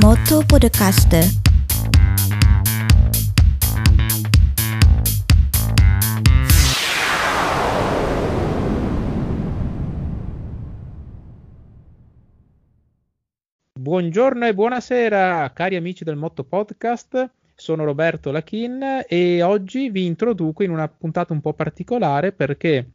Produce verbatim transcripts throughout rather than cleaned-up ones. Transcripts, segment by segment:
Motto Podcast. Buongiorno e buonasera cari amici del Motto Podcast, sono Roberto Lachin e oggi vi introduco in una puntata un po' particolare perché,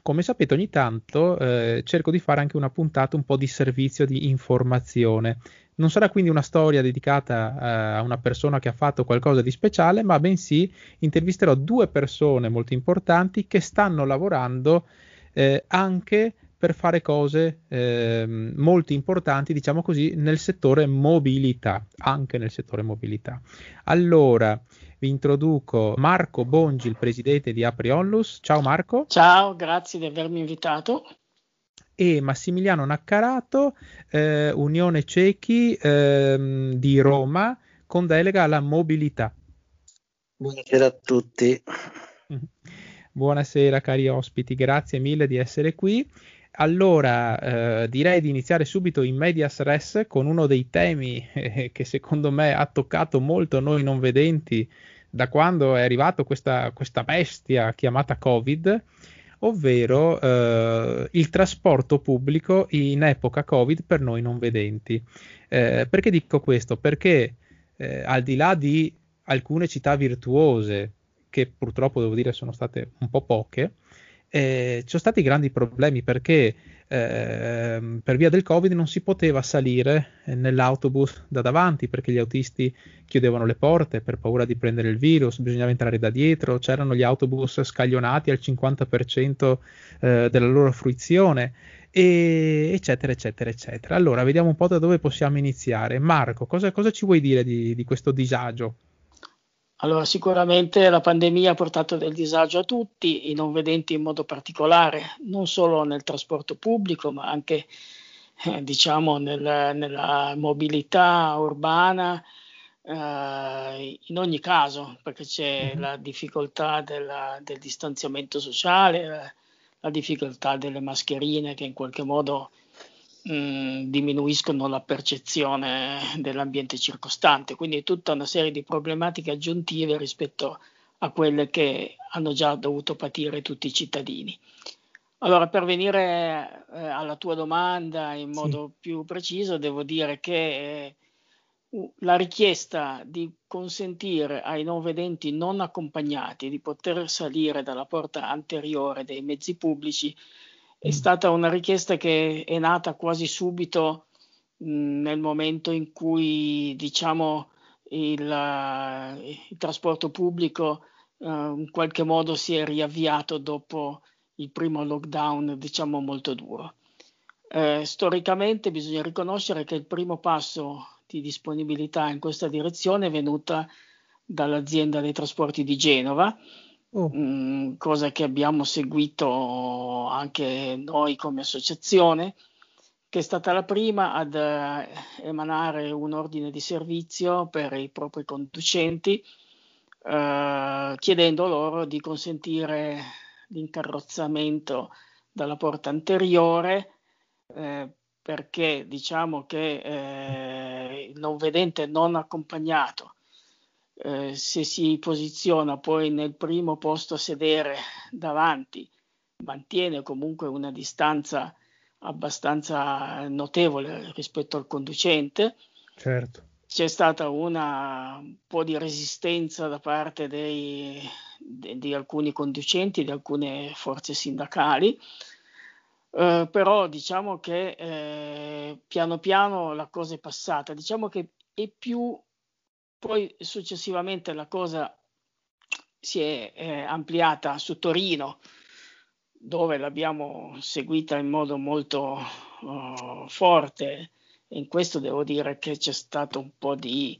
come sapete, ogni tanto eh, cerco di fare anche una puntata un po' di servizio, di informazione. Non sarà quindi una storia dedicata eh, a una persona che ha fatto qualcosa di speciale, ma bensì intervisterò due persone molto importanti che stanno lavorando eh, anche per fare cose eh, molto importanti, diciamo così, nel settore mobilità, anche nel settore mobilità. Allora, vi introduco Marco Bongi, il presidente di Apri Onlus. Ciao Marco. Ciao, grazie di avermi invitato. E Massimiliano Naccarato, eh, Unione Ciechi eh, di Roma, con delega alla mobilità. Buonasera a tutti. Buonasera cari ospiti, grazie mille di essere qui. Allora, eh, direi di iniziare subito in medias res con uno dei temi eh, che secondo me ha toccato molto noi non vedenti da quando è arrivato questa, questa bestia chiamata Covid, ovvero eh, il trasporto pubblico in epoca Covid per noi non vedenti. Eh, perché dico questo? Perché eh, al di là di alcune città virtuose, che purtroppo devo dire sono state un po' poche, Eh, ci sono stati grandi problemi perché eh, per via del Covid non si poteva salire nell'autobus da davanti perché gli autisti chiudevano le porte per paura di prendere il virus, bisognava entrare da dietro, c'erano gli autobus scaglionati al cinquanta per cento eh, della loro fruizione, e eccetera eccetera eccetera. Allora vediamo un po' da dove possiamo iniziare. Marco, cosa, cosa ci vuoi dire di, di questo disagio? Allora, sicuramente la pandemia ha portato del disagio a tutti, i non vedenti in modo particolare, non solo nel trasporto pubblico, ma anche eh, diciamo nel, nella mobilità urbana, eh, in ogni caso, perché c'è la difficoltà della, del distanziamento sociale, la, la difficoltà delle mascherine che in qualche modo mh, diminuiscono la percezione dell'ambiente circostante, quindi tutta una serie di problematiche aggiuntive rispetto a quelle che hanno già dovuto patire tutti i cittadini. Allora, per venire eh, alla tua domanda in modo sì. più preciso, devo dire che eh, la richiesta di consentire ai non vedenti non accompagnati di poter salire dalla porta anteriore dei mezzi pubblici è stata una richiesta che è nata quasi subito mh, nel momento in cui, diciamo, il, il trasporto pubblico eh, in qualche modo si è riavviato dopo il primo lockdown, diciamo, molto duro. Eh, storicamente bisogna riconoscere che il primo passo di disponibilità in questa direzione è venuta dall'azienda dei trasporti di Genova, Oh. Mh, cosa che abbiamo seguito anche noi come associazione, che è stata la prima ad eh, emanare un ordine di servizio per i propri conducenti, eh, chiedendo loro di consentire l'incarrozzamento dalla porta anteriore, eh, perché diciamo che eh, il non vedente non accompagnato, Eh, se si posiziona poi nel primo posto a sedere davanti, mantiene comunque una distanza abbastanza notevole rispetto al conducente. Certo. C'è stata una, un po' di resistenza da parte dei, de, di alcuni conducenti, di alcune forze sindacali, eh, però diciamo che eh, piano piano la cosa è passata. Diciamo che è più... Poi successivamente la cosa si è eh, ampliata su Torino, dove l'abbiamo seguita in modo molto uh, forte, e in questo devo dire che c'è stato un po' di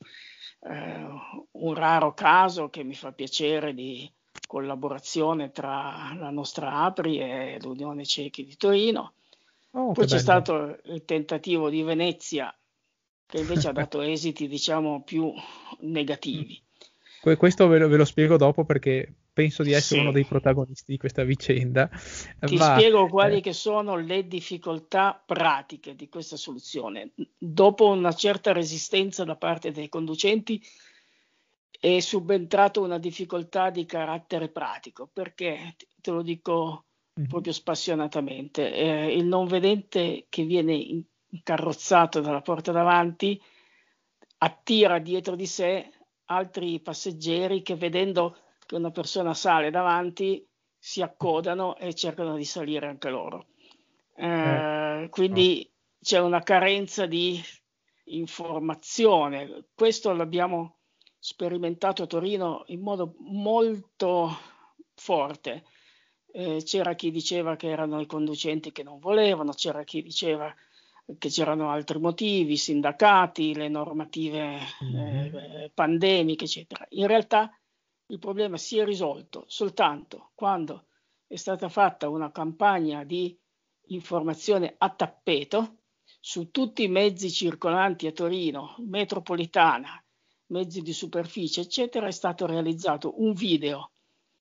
uh, un raro caso che mi fa piacere di collaborazione tra la nostra Apri e l'Unione Ciechi di Torino. Oh, Poi c'è bello. stato il tentativo di Venezia, che invece ha dato esiti, diciamo, più negativi. Questo ve lo, ve lo spiego dopo, perché penso di essere sì. uno dei protagonisti di questa vicenda. Ti Ma, spiego quali eh. che sono le difficoltà pratiche di questa soluzione. Dopo una certa resistenza da parte dei conducenti è subentrata una difficoltà di carattere pratico, perché, te lo dico mm-hmm. proprio spassionatamente, eh, il non vedente che viene carrozzato dalla porta davanti attira dietro di sé altri passeggeri che, vedendo che una persona sale davanti, si accodano e cercano di salire anche loro. Eh, eh, quindi no. c'è una carenza di informazione. Questo l'abbiamo sperimentato a Torino in modo molto forte. Eh, c'era chi diceva che erano i conducenti che non volevano, c'era chi diceva che c'erano altri motivi, sindacati, le normative mm-hmm. eh, pandemiche, eccetera. In realtà il problema si è risolto soltanto quando è stata fatta una campagna di informazione a tappeto su tutti i mezzi circolanti a Torino, metropolitana, mezzi di superficie, eccetera. È stato realizzato un video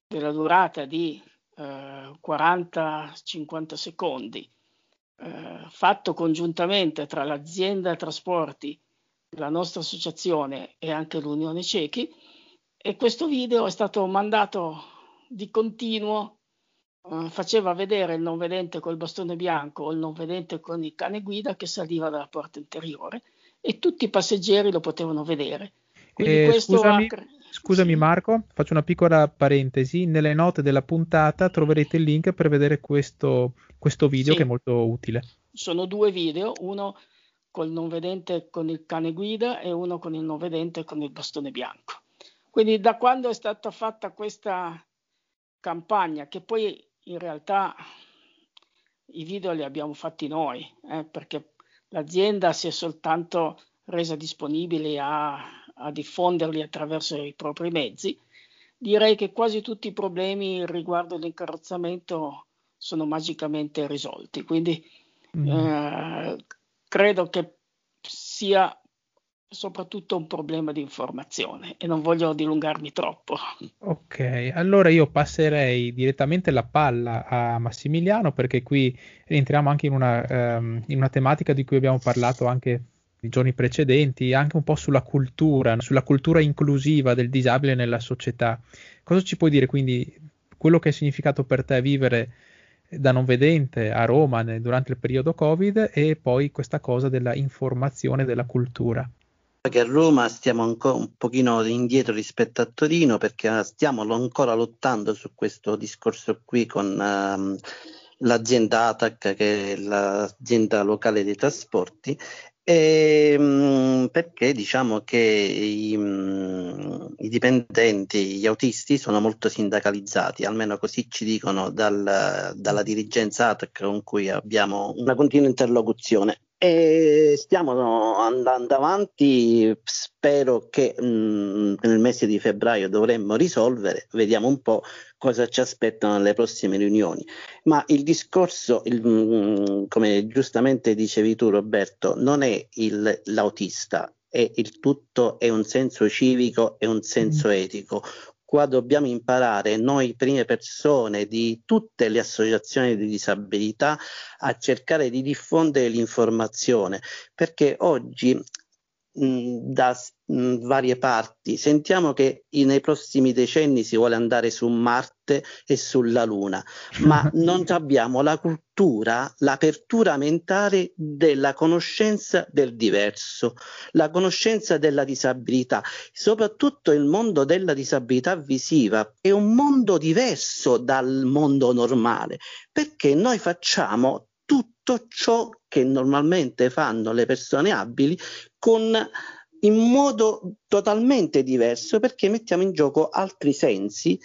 della durata di eh, quaranta cinquanta secondi, Eh, fatto congiuntamente tra l'azienda trasporti, la nostra associazione e anche l'Unione Ciechi, e questo video è stato mandato di continuo, eh, faceva vedere il non vedente col bastone bianco o il non vedente con il cane guida che saliva dalla porta interiore, e tutti i passeggeri lo potevano vedere. Quindi eh, questo scusami, ha... scusami Marco, faccio una piccola parentesi, nelle note della puntata troverete il link per vedere questo... questo video sì. che è molto utile. Sono due video, uno col non vedente con il cane guida e uno con il non vedente con il bastone bianco. Quindi da quando è stata fatta questa campagna, che poi in realtà i video li abbiamo fatti noi, eh, perché l'azienda si è soltanto resa disponibile a, a diffonderli attraverso i propri mezzi, direi che quasi tutti i problemi riguardo l'incarrozzamento sono magicamente risolti, quindi mm. eh, credo che sia soprattutto un problema di informazione e non voglio dilungarmi troppo. Ok, allora io passerei direttamente la palla a Massimiliano, perché qui rientriamo anche in una, ehm, in una tematica di cui abbiamo parlato anche i giorni precedenti, anche un po' sulla cultura, sulla cultura inclusiva del disabile nella società. Cosa ci puoi dire quindi quello che è significato per te vivere da non vedente a Roma durante il periodo Covid, e poi questa cosa della informazione, della cultura? Perché a Roma stiamo ancora un pochino indietro rispetto a Torino, perché stiamo ancora lottando su questo discorso qui con um, l'azienda ATAC, che è l'azienda locale dei trasporti, e, um, perché diciamo che i, um, i dipendenti, gli autisti sono molto sindacalizzati, almeno così ci dicono dal, dalla dirigenza ATAC, con cui abbiamo una continua interlocuzione, e stiamo andando avanti. Spero che um, nel mese di febbraio dovremmo risolvere, vediamo un po' cosa ci aspettano nelle prossime riunioni. Ma il discorso, il, come giustamente dicevi tu Roberto, non è il, l'autista, è il tutto, è un senso civico, è un senso mm. etico. Qua dobbiamo imparare noi prime persone di tutte le associazioni di disabilità a cercare di diffondere l'informazione, perché oggi da varie parti sentiamo che nei prossimi decenni si vuole andare su Marte e sulla Luna, ma non abbiamo la cultura, l'apertura mentale della conoscenza del diverso, la conoscenza della disabilità. Soprattutto il mondo della disabilità visiva è un mondo diverso dal mondo normale, perché noi facciamo tutto ciò che normalmente fanno le persone abili con, in modo totalmente diverso, perché mettiamo in gioco altri sensi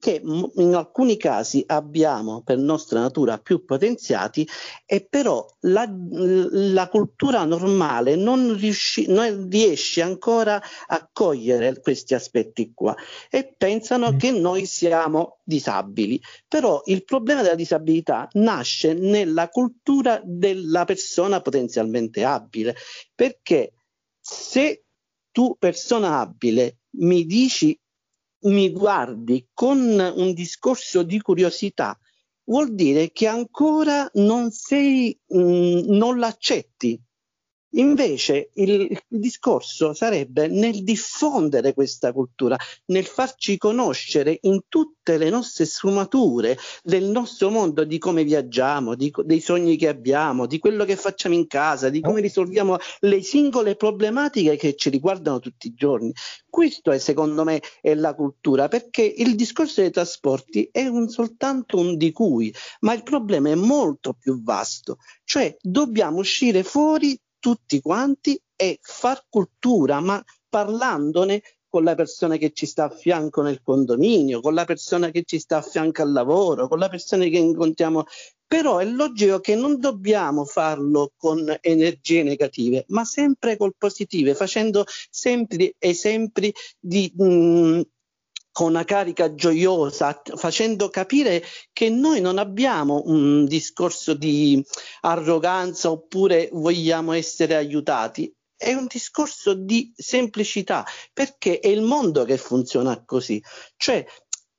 che in alcuni casi abbiamo per nostra natura più potenziati, e però la, la cultura normale non, riusci, non riesce ancora a cogliere questi aspetti qua, e pensano mm. che noi siamo disabili. Però il problema della disabilità nasce nella cultura della persona potenzialmente abile, perché se tu persona abile mi dici mi guardi con un discorso di curiosità, vuol dire che ancora non sei, mh, non l'accetti. Invece il, il discorso sarebbe nel diffondere questa cultura, nel farci conoscere in tutte le nostre sfumature del nostro mondo, di come viaggiamo, di, dei sogni che abbiamo, di quello che facciamo in casa, di come risolviamo le singole problematiche che ci riguardano tutti i giorni. Questo è, secondo me, è la cultura, perché il discorso dei trasporti è un, soltanto un di cui, ma il problema è molto più vasto, cioè dobbiamo uscire fuori tutti quanti e far cultura, ma parlandone con la persona che ci sta a fianco nel condominio, con la persona che ci sta a fianco al lavoro, con la persona che incontriamo. Però è logico che non dobbiamo farlo con energie negative, ma sempre col positivo, facendo sempre esempi di... Mh, con una carica gioiosa, facendo capire che noi non abbiamo un discorso di arroganza oppure vogliamo essere aiutati. È un discorso di semplicità, perché è il mondo che funziona così. Cioè,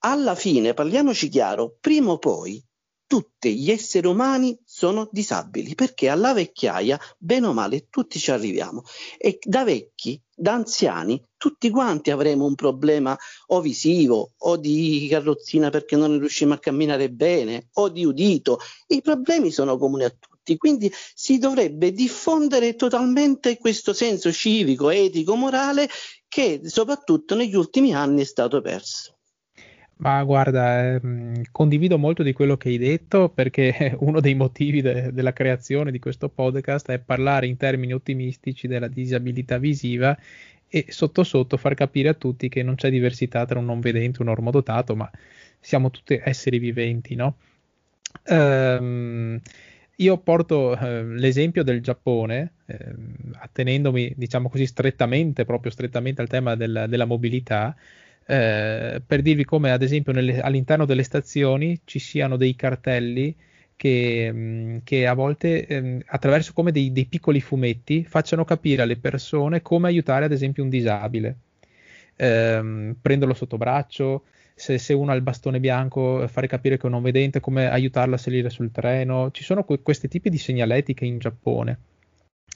alla fine, parliamoci chiaro, prima o poi tutti gli esseri umani sono disabili, perché alla vecchiaia, bene o male, tutti ci arriviamo. E da vecchi, da anziani, tutti quanti avremo un problema o visivo, o di carrozzina perché non riusciamo a camminare bene, o di udito. I problemi sono comuni a tutti, quindi si dovrebbe diffondere totalmente questo senso civico, etico, morale, che soprattutto negli ultimi anni è stato perso. Ma guarda, eh, condivido molto di quello che hai detto, perché uno dei motivi de- della creazione di questo podcast è parlare in termini ottimistici della disabilità visiva e sotto sotto far capire a tutti che non c'è diversità tra un non vedente e un ormodotato, ma siamo tutti esseri viventi, no? Ehm, io porto eh, l'esempio del Giappone, eh, attenendomi, diciamo così, strettamente, proprio strettamente al tema del- della mobilità. Eh, per dirvi come, ad esempio, nelle, all'interno delle stazioni ci siano dei cartelli che, che a volte eh, attraverso come dei, dei piccoli fumetti facciano capire alle persone come aiutare, ad esempio, un disabile, eh, prenderlo sotto braccio, se, se uno ha il bastone bianco fare capire che è un non vedente, come aiutarlo a salire sul treno. Ci sono que- questi tipi di segnaletiche in Giappone,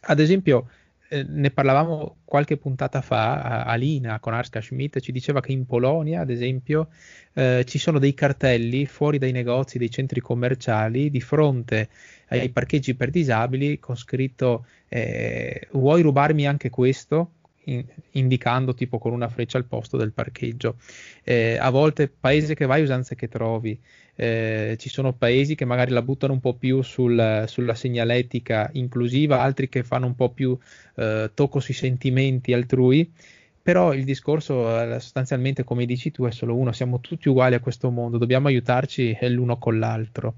ad esempio. Ne parlavamo qualche puntata fa, Alina Konarska Schmidt ci diceva che in Polonia, ad esempio, eh, ci sono dei cartelli fuori dai negozi, dei centri commerciali, di fronte ai parcheggi per disabili, con scritto eh, vuoi rubarmi anche questo? In, indicando tipo con una freccia il posto del parcheggio. Eh, a volte paese che vai, usanze che trovi. Eh, ci sono paesi che magari la buttano un po' più sul, sulla segnaletica inclusiva, altri che fanno un po' più eh, tocco sui sentimenti altrui, però il discorso eh, sostanzialmente, come dici tu, è solo uno: siamo tutti uguali a questo mondo, dobbiamo aiutarci l'uno con l'altro.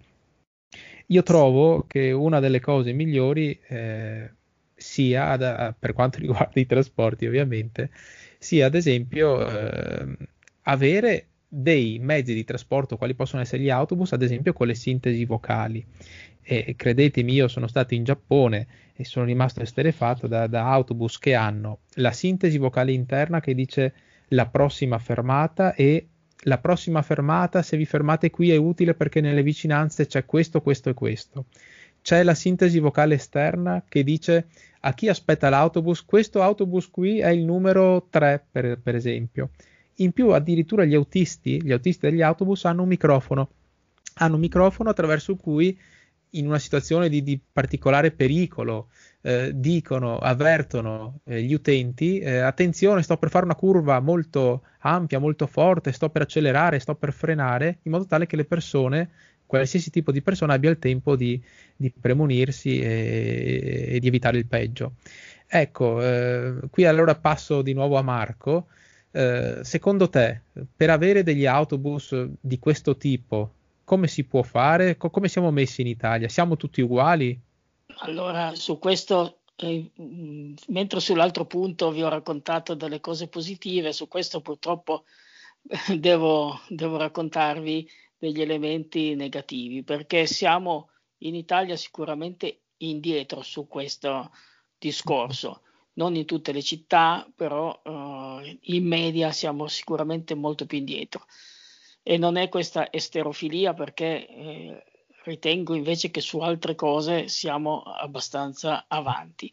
Io trovo che una delle cose migliori eh, sia ad, per quanto riguarda i trasporti, ovviamente, sia, ad esempio, eh, avere dei mezzi di trasporto quali possono essere gli autobus, ad esempio, con le sintesi vocali. E credetemi, io sono stato in Giappone e sono rimasto esterrefatto da, da autobus che hanno la sintesi vocale interna che dice la prossima fermata, e la prossima fermata, se vi fermate qui, è utile perché nelle vicinanze c'è questo, questo e questo. C'è la sintesi vocale esterna che dice a chi aspetta l'autobus, questo autobus qui è il numero tre, per, per esempio. In più, addirittura gli autisti, gli autisti degli autobus hanno un microfono, hanno un microfono attraverso cui, in una situazione di, di particolare pericolo, eh, dicono, avvertono eh, gli utenti, eh, attenzione, sto per fare una curva molto ampia, molto forte, sto per accelerare, sto per frenare, in modo tale che le persone, qualsiasi tipo di persona, abbia il tempo di, di premunirsi e, e di evitare il peggio. Ecco, eh, qui allora passo di nuovo a Marco. Eh, secondo te, per avere degli autobus di questo tipo, come si può fare? Co- come siamo messi in Italia? Siamo tutti uguali? Allora, su questo, eh, mentre sull'altro punto vi ho raccontato delle cose positive, su questo purtroppo eh, devo, devo raccontarvi degli elementi negativi, perché siamo in Italia sicuramente indietro su questo discorso, non in tutte le città, però uh, in media siamo sicuramente molto più indietro. E non è questa esterofilia, perché eh, ritengo invece che su altre cose siamo abbastanza avanti.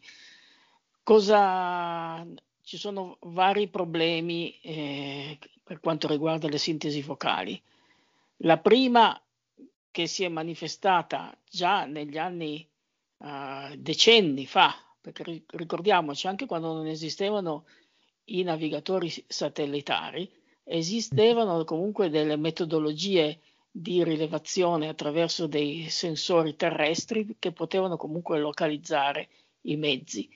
Cosa... Ci sono vari problemi eh, per quanto riguarda le sintesi vocali. La prima, che si è manifestata già negli anni, eh, decenni fa, perché ricordiamoci, anche quando non esistevano i navigatori satellitari, esistevano comunque delle metodologie di rilevazione attraverso dei sensori terrestri che potevano comunque localizzare i mezzi.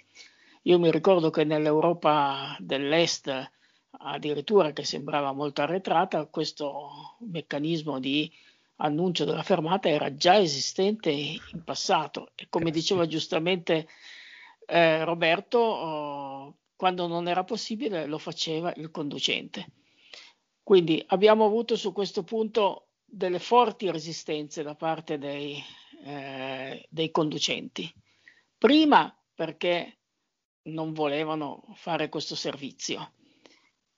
Io mi ricordo che nell'Europa dell'Est, addirittura, che sembrava molto arretrata, questo meccanismo di annuncio della fermata era già esistente in passato. E come diceva giustamente eh, Roberto, oh, quando non era possibile lo faceva il conducente. Quindi abbiamo avuto su questo punto delle forti resistenze da parte dei, eh, dei conducenti. Prima perché non volevano fare questo servizio.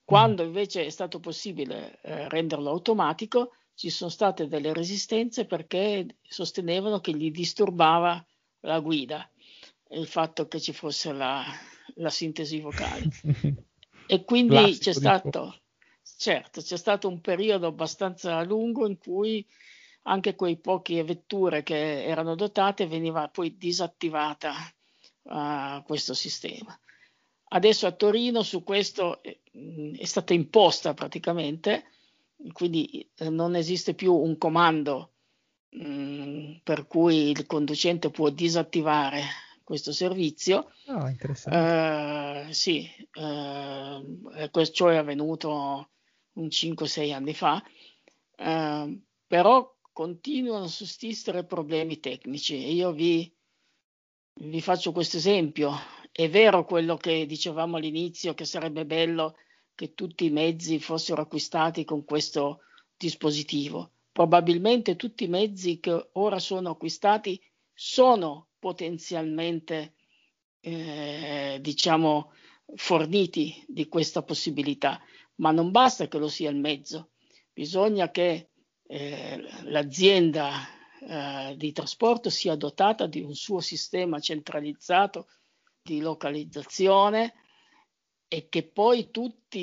Quando invece è stato possibile eh, renderlo automatico, ci sono state delle resistenze perché sostenevano che gli disturbava la guida, il fatto che ci fosse la, la sintesi vocale. E quindi Classico, c'è stato, certo, c'è stato un periodo abbastanza lungo in cui anche quei poche vetture che erano dotate veniva poi disattivata a questo sistema. Adesso a Torino su questo è, è stata imposta praticamente, quindi non esiste più un comando mh, per cui il conducente può disattivare questo servizio. Ah, oh, interessante. Uh, sì, uh, questo è avvenuto un cinque sei anni fa, uh, però continuano a sussistere problemi tecnici. Io vi Vi faccio questo esempio. È vero quello che dicevamo all'inizio, che sarebbe bello che tutti i mezzi fossero acquistati con questo dispositivo. Probabilmente tutti i mezzi che ora sono acquistati sono potenzialmente, eh, diciamo, forniti di questa possibilità, ma non basta che lo sia il mezzo. Bisogna che eh, l'azienda di trasporto sia dotata di un suo sistema centralizzato di localizzazione e che poi tutte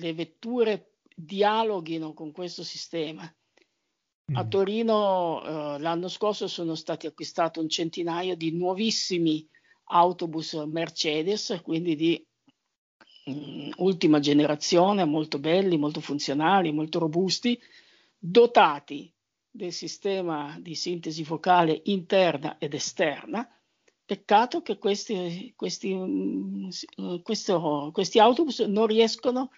le vetture dialoghino con questo sistema. A Torino eh, l'anno scorso sono stati acquistati un centinaio di nuovissimi autobus Mercedes, quindi di mh, ultima generazione, molto belli, molto funzionali, molto robusti, dotati del sistema di sintesi vocale interna ed esterna. Peccato che questi, questi, questo, questi autobus non riescono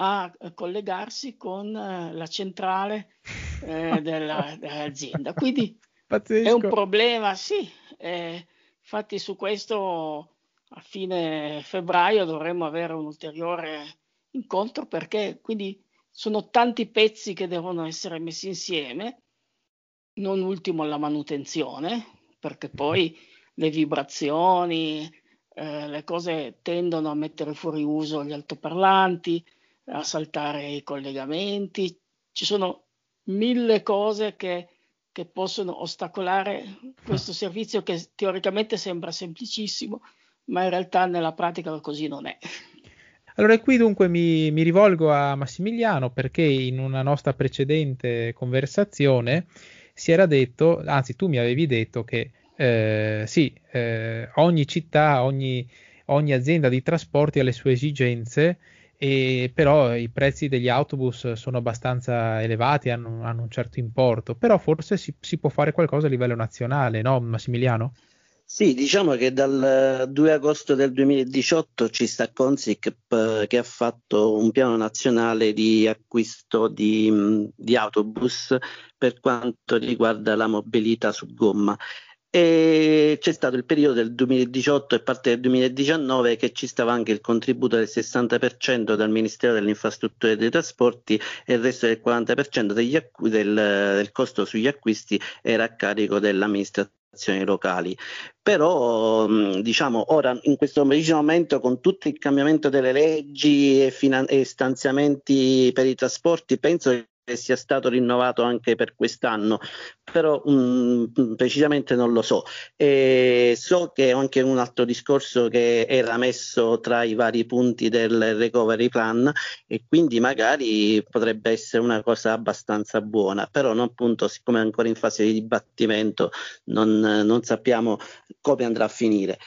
a collegarsi con la centrale eh, della, dell'azienda. Quindi Pazzesco. È un problema, sì. Eh, infatti su questo a fine febbraio dovremmo avere un ulteriore incontro, perché quindi sono tanti pezzi che devono essere messi insieme, non ultimo la manutenzione, perché poi le vibrazioni, eh, le cose tendono a mettere fuori uso gli altoparlanti, a saltare i collegamenti. Ci sono mille cose che, che possono ostacolare questo servizio che teoricamente sembra semplicissimo, ma in realtà nella pratica così non è. Allora, qui dunque mi, mi rivolgo a Massimiliano, perché in una nostra precedente conversazione si era detto, anzi tu mi avevi detto che eh, sì, eh, ogni città, ogni, ogni azienda di trasporti ha le sue esigenze, e però i prezzi degli autobus sono abbastanza elevati, hanno, hanno un certo importo, però forse si, si può fare qualcosa a livello nazionale, no Massimiliano? Sì, diciamo che dal due agosto del duemiladiciotto ci sta CONSIP che ha fatto un piano nazionale di acquisto di, di autobus per quanto riguarda la mobilità su gomma, e c'è stato il periodo del duemiladiciotto e parte del duemiladiciannove che ci stava anche il contributo del sessanta per cento dal Ministero delle Infrastrutture e dei Trasporti e il resto del quaranta per cento degli acqu- del, del costo sugli acquisti era a carico dell'amministrazione amministrazioni locali. Però diciamo ora in questo momento, con tutto il cambiamento delle leggi e, finan- e stanziamenti per i trasporti, penso che sia stato rinnovato anche per quest'anno, però mh, precisamente non lo so. E so che anche un altro discorso che era messo tra i vari punti del Recovery Plan, e quindi magari potrebbe essere una cosa abbastanza buona, però non, appunto, siccome è ancora in fase di dibattimento non, non sappiamo come andrà a finire.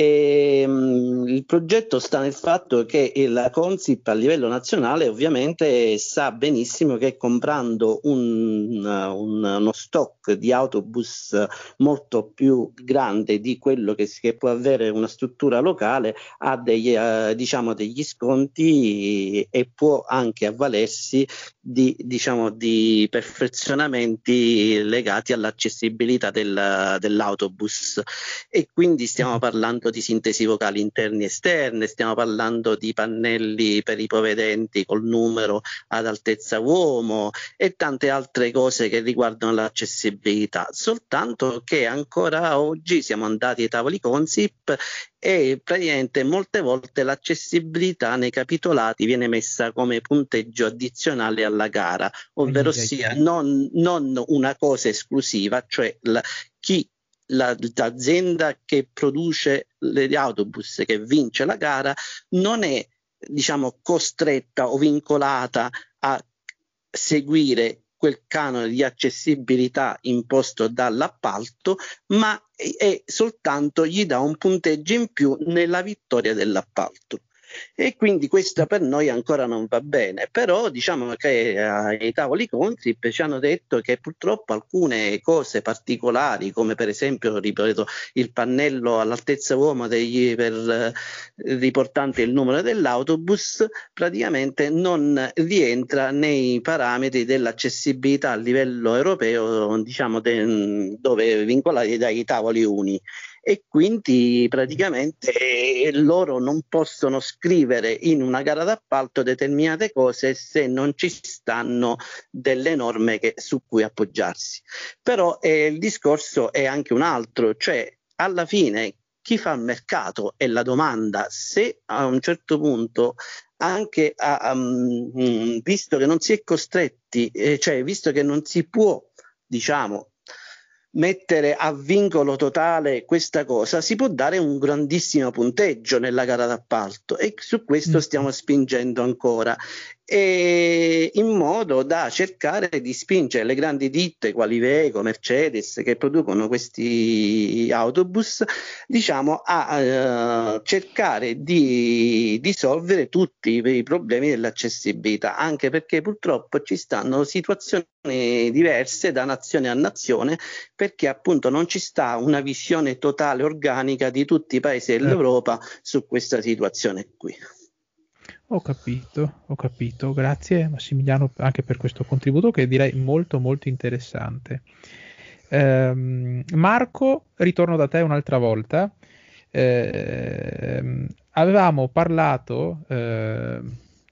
E, mh, il progetto sta nel fatto che la CONSIP a livello nazionale ovviamente sa benissimo che comprando un, un, uno stock di autobus molto più grande di quello che, che può avere una struttura locale ha degli, eh, diciamo degli sconti e può anche avvalersi di, diciamo, di perfezionamenti legati all'accessibilità del, dell'autobus, e quindi stiamo parlando di sintesi vocali interni e esterne, stiamo parlando di pannelli per ipovedenti col numero ad altezza uomo e tante altre cose che riguardano l'accessibilità, soltanto che ancora oggi siamo andati ai tavoli CONSIP e praticamente molte volte l'accessibilità nei capitolati viene messa come punteggio addizionale alla gara, ovvero sia non, non una cosa esclusiva, cioè la, chi La, l'azienda che produce gli autobus che vince la gara non è, diciamo, costretta o vincolata a seguire quel canone di accessibilità imposto dall'appalto, ma è, è soltanto gli dà un punteggio in più nella vittoria dell'appalto. E quindi questo per noi ancora non va bene, però diciamo che ai tavoli CONSIP ci hanno detto che purtroppo alcune cose particolari, come per esempio, ripeto, il pannello all'altezza uomo degli, per, riportante il numero dell'autobus, praticamente non rientra nei parametri dell'accessibilità a livello europeo, diciamo de, dove vincolati dai tavoli UNI. E quindi praticamente loro non possono scrivere in una gara d'appalto determinate cose se non ci stanno delle norme che, su cui appoggiarsi. Però eh, il discorso è anche un altro, cioè alla fine chi fa il mercato è la domanda. Se a un certo punto, anche a, um, visto che non si è costretti, eh, cioè visto che non si può, diciamo, mettere a vincolo totale questa cosa, si può dare un grandissimo punteggio nella gara d'appalto, e su questo stiamo spingendo ancora, e in modo da cercare di spingere le grandi ditte quali VEGO, Mercedes, che producono questi autobus, diciamo, a uh, cercare di risolvere tutti i problemi dell'accessibilità, anche perché purtroppo ci stanno situazioni diverse da nazione a nazione, perché appunto non ci sta una visione totale organica di tutti i paesi dell'Europa su questa situazione qui. Ho capito, ho capito. Grazie Massimiliano anche per questo contributo che direi molto molto interessante. Ehm, Marco, ritorno da te un'altra volta. Ehm, avevamo parlato eh,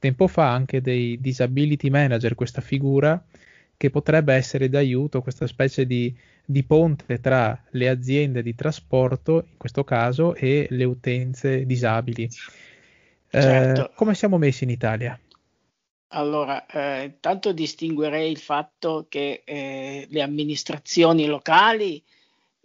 tempo fa anche dei disability manager, questa figura che potrebbe essere d'aiuto, questa specie di, di ponte tra le aziende di trasporto, in questo caso, e le utenze disabili. Certo. Eh, come siamo messi in Italia? Allora, eh, intanto distinguerei il fatto che eh, le amministrazioni locali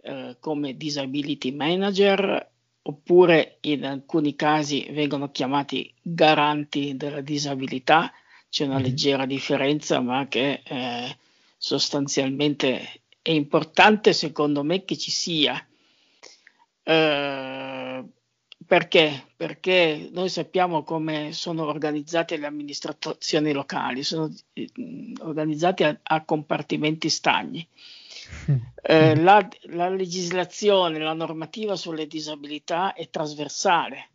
eh, come disability manager, oppure in alcuni casi vengono chiamati garanti della disabilità, c'è una mm. leggera differenza, ma che eh, sostanzialmente è importante secondo me che ci sia. Eh, Perché? Perché noi sappiamo come sono organizzate le amministrazioni locali, sono organizzate a, a compartimenti stagni. Eh, la, la legislazione, la normativa sulle disabilità è trasversale,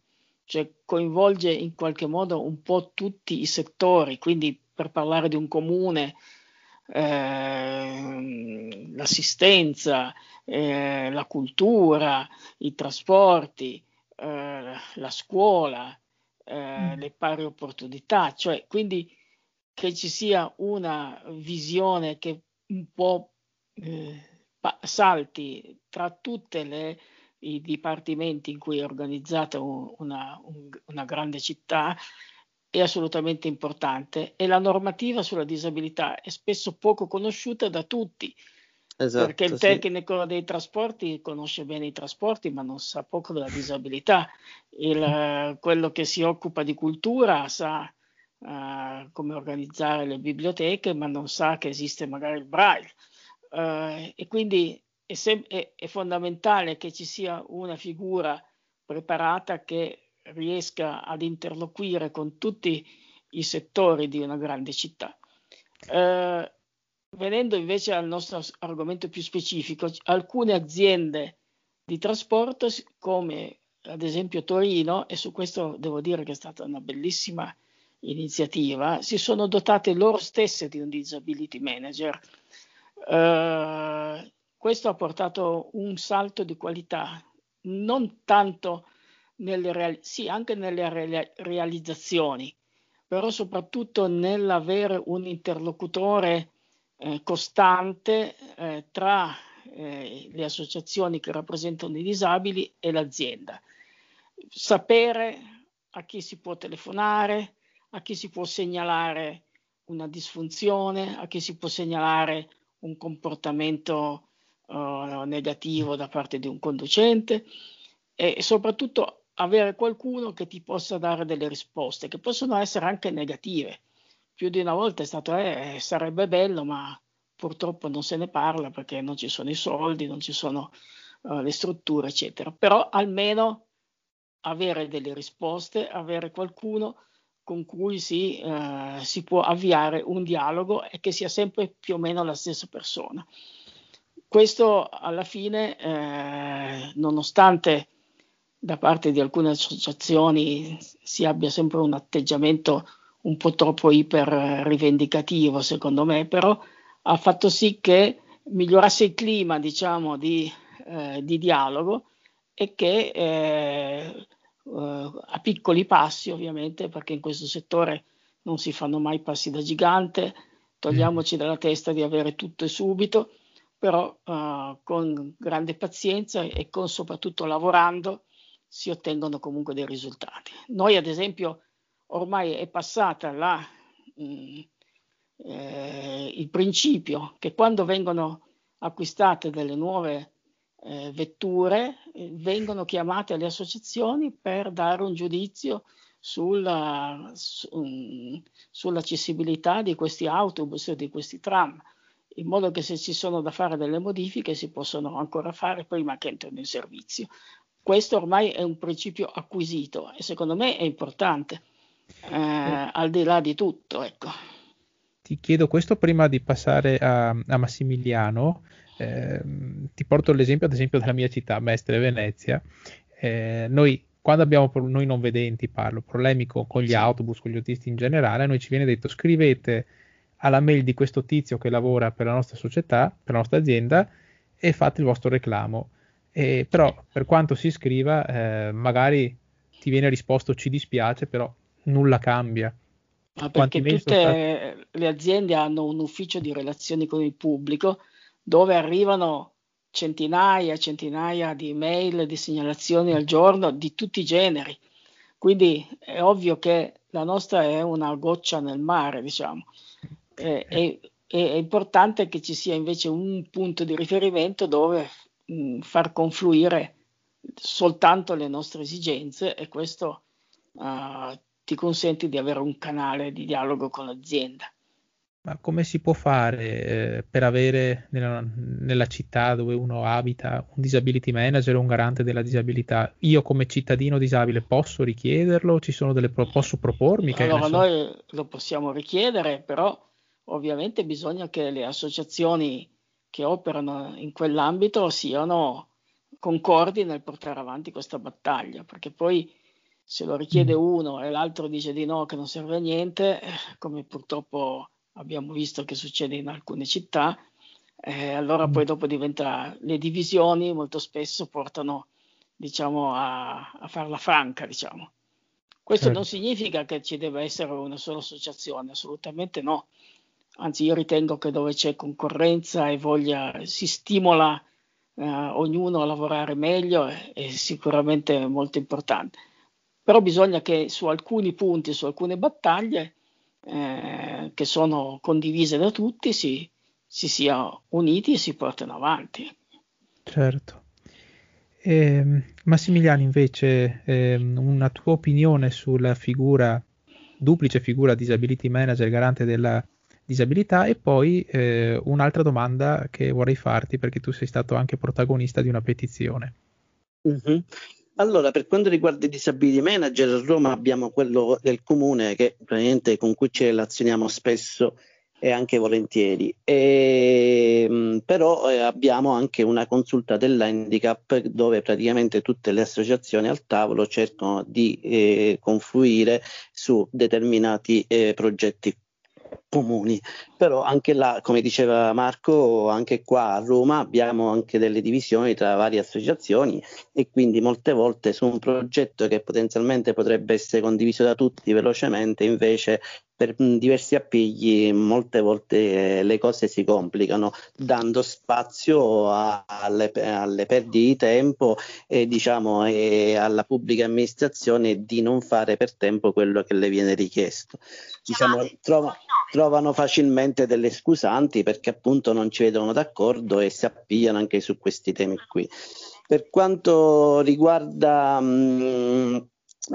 cioè coinvolge in qualche modo un po' tutti i settori, quindi per parlare di un comune, eh, l'assistenza, eh, la cultura, i trasporti, Uh, la scuola, uh, mm. le pari opportunità, cioè quindi che ci sia una visione che un po' uh, pa- salti tra tutte le i dipartimenti in cui è organizzata una, una grande città è assolutamente importante, e la normativa sulla disabilità è spesso poco conosciuta da tutti. Esatto, perché il tecnico sì. dei trasporti conosce bene i trasporti, ma non sa poco della disabilità. Il, quello che si occupa di cultura sa uh, come organizzare le biblioteche, ma non sa che esiste magari il Braille. Uh, e quindi è, sem- è, è fondamentale che ci sia una figura preparata che riesca ad interloquire con tutti i settori di una grande città. Uh, Venendo invece al nostro argomento più specifico, alcune aziende di trasporto, come ad esempio Torino, e su questo devo dire che è stata una bellissima iniziativa, si sono dotate loro stesse di un disability manager. Uh, questo ha portato un salto di qualità, non tanto nelle reali- sì, anche nelle re- realizzazioni, però soprattutto nell'avere un interlocutore Eh, costante eh, tra eh, le associazioni che rappresentano i disabili e l'azienda. Sapere a chi si può telefonare, a chi si può segnalare una disfunzione, a chi si può segnalare un comportamento eh, negativo da parte di un conducente, e soprattutto avere qualcuno che ti possa dare delle risposte che possono essere anche negative. Più di una volta è stato, eh, sarebbe bello, ma purtroppo non se ne parla perché non ci sono i soldi, non ci sono uh, le strutture, eccetera. Però almeno avere delle risposte, avere qualcuno con cui si, uh, si può avviare un dialogo e che sia sempre più o meno la stessa persona. Questo alla fine, eh, nonostante da parte di alcune associazioni si abbia sempre un atteggiamento un po' troppo iper rivendicativo, secondo me, però ha fatto sì che migliorasse il clima, diciamo, di, eh, di dialogo, e che eh, eh, a piccoli passi, ovviamente, perché in questo settore non si fanno mai passi da gigante, togliamoci dalla testa di avere tutto e subito, però eh, con grande pazienza e con soprattutto lavorando si ottengono comunque dei risultati. Noi, ad esempio, ormai è passata la, mh, eh, il principio che quando vengono acquistate delle nuove eh, vetture eh, vengono chiamate le associazioni per dare un giudizio sulla, su, mh, sull'accessibilità di questi autobus e di questi tram, in modo che se ci sono da fare delle modifiche si possono ancora fare prima che entrino in servizio. Questo ormai è un principio acquisito e secondo me è importante. Eh, al di là di tutto, ecco. Ti chiedo questo prima di passare a, a Massimiliano. Eh, ti porto l'esempio, ad esempio, della mia città, Mestre, Venezia. Eh, noi quando abbiamo, noi non vedenti parlo, problemi con, con gli sì. autobus, con gli autisti in generale, noi ci viene detto: scrivete alla mail di questo tizio che lavora per la nostra società, per la nostra azienda, e fate il vostro reclamo. Eh, però per quanto si scriva, eh, magari ti viene risposto: ci dispiace, però nulla cambia. Ma perché tutte le aziende hanno un ufficio di relazioni con il pubblico dove arrivano centinaia e centinaia di mail, di segnalazioni al giorno di tutti i generi, quindi è ovvio che la nostra è una goccia nel mare, diciamo. È, è, è importante che ci sia invece un punto di riferimento dove mh, far confluire soltanto le nostre esigenze, e questo uh, ti consente di avere un canale di dialogo con l'azienda. Ma come si può fare eh, per avere nella, nella città dove uno abita un disability manager o un garante della disabilità? Io come cittadino disabile posso richiederlo? Ci sono delle pro- posso propormi? Che allora noi lo possiamo richiedere, però ovviamente bisogna che le associazioni che operano in quell'ambito siano concordi nel portare avanti questa battaglia, perché poi se lo richiede uno e l'altro dice di no, che non serve a niente, come purtroppo abbiamo visto che succede in alcune città, eh, allora poi dopo diventa, le divisioni molto spesso portano, diciamo, a, a farla franca, diciamo. Questo certo. Non significa che ci debba essere una sola associazione, assolutamente no. Anzi, io ritengo che dove c'è concorrenza e voglia, si stimola eh, ognuno a lavorare meglio, è sicuramente molto importante. Però bisogna che su alcuni punti, su alcune battaglie eh, che sono condivise da tutti, si, si sia uniti e si portino avanti. Certo. Eh, Massimiliano, invece, eh, una tua opinione sulla figura, duplice figura disability manager, garante della disabilità, e poi eh, un'altra domanda che vorrei farti, perché tu sei stato anche protagonista di una petizione. Mm-hmm. Allora, per quanto riguarda i disability manager, a Roma abbiamo quello del comune, che praticamente con cui ci relazioniamo spesso e anche volentieri, e, mh, però eh, abbiamo anche una consulta dell'handicap, dove praticamente tutte le associazioni al tavolo cercano di eh, confluire su determinati eh, progetti comuni. Però anche là, come diceva Marco, anche qua a Roma abbiamo anche delle divisioni tra varie associazioni, e quindi molte volte su un progetto che potenzialmente potrebbe essere condiviso da tutti velocemente, invece per diversi appigli molte volte le cose si complicano, dando spazio a, alle, alle perdite di tempo e diciamo e alla pubblica amministrazione di non fare per tempo quello che le viene richiesto. Diciamo, trova, trovano facilmente delle scusanti perché appunto non ci vedono d'accordo e si appigliano anche su questi temi qui. Per quanto riguarda mh,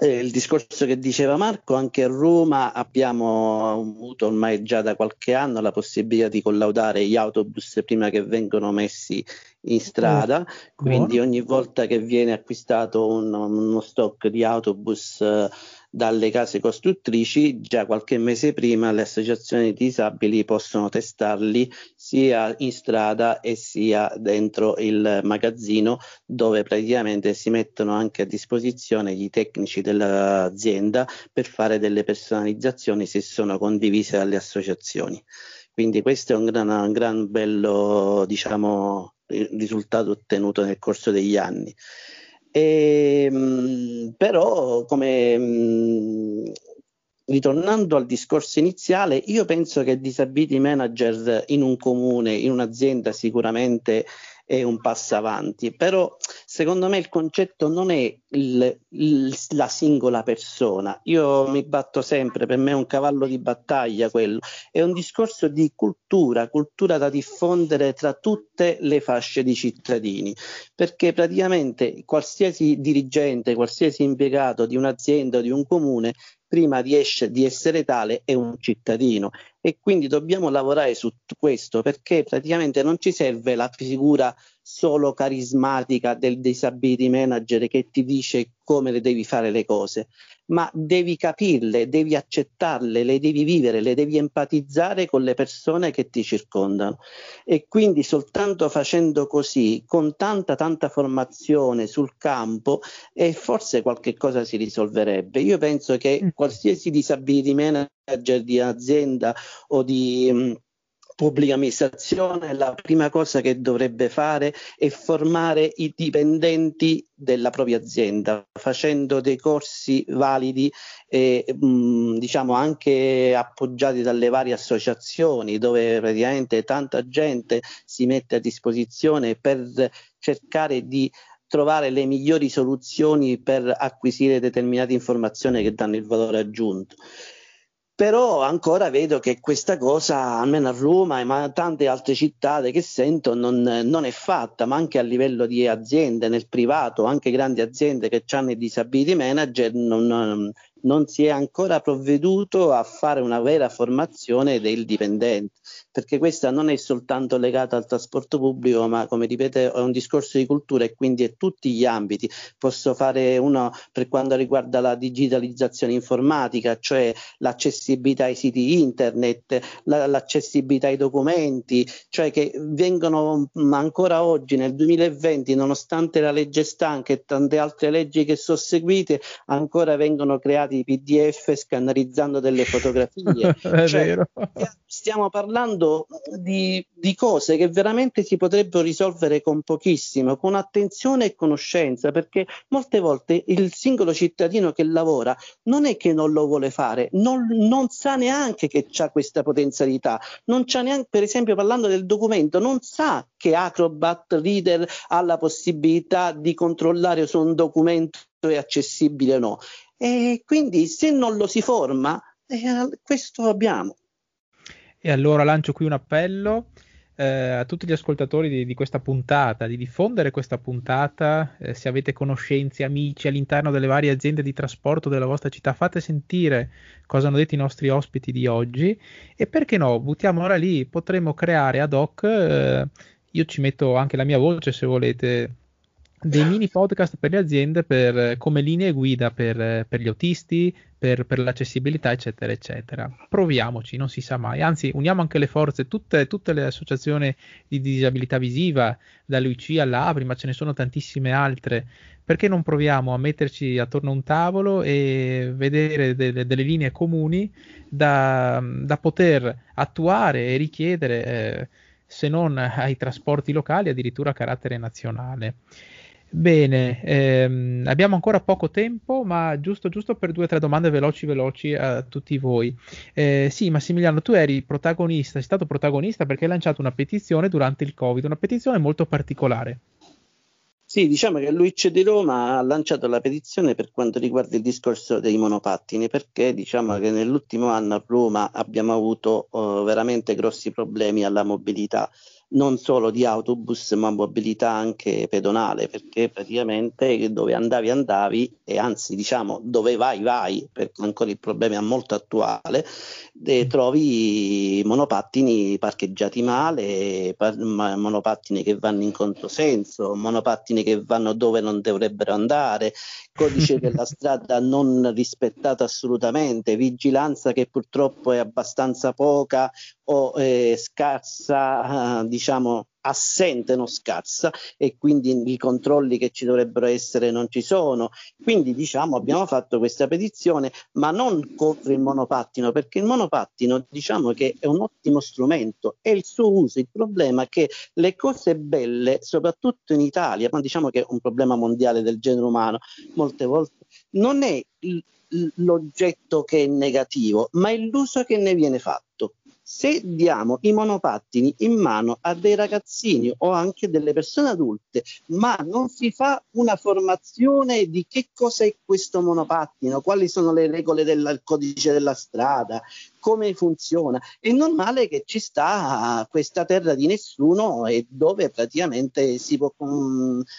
Eh, il discorso che diceva Marco, anche a Roma abbiamo avuto ormai già da qualche anno la possibilità di collaudare gli autobus prima che vengano messi in strada, quindi ogni volta che viene acquistato un, uno stock di autobus eh, dalle case costruttrici, già qualche mese prima le associazioni disabili possono testarli sia in strada e sia dentro il magazzino, dove praticamente si mettono anche a disposizione gli tecnici dell'azienda per fare delle personalizzazioni se sono condivise dalle associazioni. Quindi questo è un gran, un gran bello, diciamo, risultato ottenuto nel corso degli anni. E, mh, però come mh, ritornando al discorso iniziale, io penso che disability manager in un comune, in un'azienda, sicuramente è un passo avanti, però secondo me il concetto non è il, il, la singola persona. Io mi batto sempre, per me è un cavallo di battaglia quello, è un discorso di cultura, cultura da diffondere tra tutte le fasce di cittadini, perché praticamente qualsiasi dirigente, qualsiasi impiegato di un'azienda o di un comune prima di, esce, di essere tale è un cittadino, e quindi dobbiamo lavorare su questo, perché praticamente non ci serve la figura solo carismatica del disability manager che ti dice come le devi fare le cose, ma devi capirle, devi accettarle, le devi vivere, le devi empatizzare con le persone che ti circondano, e quindi soltanto facendo così, con tanta tanta formazione sul campo, e forse qualche cosa si risolverebbe. Io penso che qualsiasi disability manager di azienda o di mh, pubblica amministrazione, la prima cosa che dovrebbe fare è formare i dipendenti della propria azienda, facendo dei corsi validi e mh, diciamo anche appoggiati dalle varie associazioni, dove praticamente tanta gente si mette a disposizione per cercare di trovare le migliori soluzioni per acquisire determinate informazioni che danno il valore aggiunto. Però ancora vedo che questa cosa, almeno a Roma, ma tante altre città che sento, non, non è fatta, ma anche a livello di aziende, nel privato, anche grandi aziende che hanno i disability manager, non, non, non si è ancora provveduto a fare una vera formazione del dipendente, perché questa non è soltanto legata al trasporto pubblico, ma come ripeto è un discorso di cultura, e quindi è tutti gli ambiti. Posso fare uno per quanto riguarda la digitalizzazione informatica, cioè l'accessibilità ai siti internet, la, l'accessibilità ai documenti, cioè che vengono ancora oggi nel duemilaventi, nonostante la legge Stanca e tante altre leggi che sono seguite, ancora vengono creati dei P D F scannerizzando delle fotografie. È cioè, vero. Stiamo parlando di, di cose che veramente si potrebbero risolvere con pochissimo, con attenzione e conoscenza, perché molte volte il singolo cittadino che lavora non è che non lo vuole fare, non, non sa neanche che c'ha questa potenzialità, non c'ha neanche, per esempio parlando del documento, non sa che Acrobat Reader ha la possibilità di controllare su un documento è accessibile o no, e quindi se non lo si forma, eh, questo abbiamo. E allora lancio qui un appello eh, a tutti gli ascoltatori di, di questa puntata, di diffondere questa puntata, eh, se avete conoscenze, amici all'interno delle varie aziende di trasporto della vostra città, fate sentire cosa hanno detto i nostri ospiti di oggi, e perché no, buttiamo ora lì, potremmo creare ad hoc, eh, io ci metto anche la mia voce se volete, dei mini podcast per le aziende, per, come linee guida per, per gli autisti, per, per l'accessibilità, eccetera eccetera. Proviamoci, non si sa mai, anzi uniamo anche le forze, tutte, tutte le associazioni di disabilità visiva, dall'U I C all'Apri, ma ce ne sono tantissime altre, perché non proviamo a metterci attorno a un tavolo e vedere delle, delle linee comuni da, da poter attuare e richiedere, eh, se non ai trasporti locali, addirittura a carattere nazionale. Bene, ehm, abbiamo ancora poco tempo, ma giusto giusto per due o tre domande veloci veloci a tutti voi. Eh, sì, Massimiliano, tu eri protagonista, sei stato protagonista perché hai lanciato una petizione durante il Covid, una petizione molto particolare. Sì, diciamo che Luigi di Roma ha lanciato la petizione per quanto riguarda il discorso dei monopattini, perché diciamo che nell'ultimo anno a Roma abbiamo avuto eh, veramente grossi problemi alla mobilità, non solo di autobus ma mobilità anche pedonale, perché praticamente dove andavi andavi, e anzi diciamo dove vai vai, perché ancora il problema è molto attuale, e trovi monopattini parcheggiati male, par- monopattini che vanno in controsenso, monopattini che vanno dove non dovrebbero andare, codice della strada non rispettato assolutamente, vigilanza che purtroppo è abbastanza poca o eh, scarsa, diciamo assente, non scarsa, e quindi i controlli che ci dovrebbero essere non ci sono. Quindi diciamo abbiamo fatto questa petizione, ma non contro il monopattino, perché il monopattino diciamo che è un ottimo strumento, è il suo uso. Il problema è che le cose belle, soprattutto in Italia, ma diciamo che è un problema mondiale del genere umano, molte volte non è l'oggetto che è negativo, ma è l'uso che ne viene fatto. Se diamo i monopattini in mano a dei ragazzini o anche delle persone adulte, ma non si fa una formazione di che cosa è questo monopattino, quali sono le regole del codice della strada, come funziona, è normale che ci sta questa terra di nessuno, e dove praticamente si, può,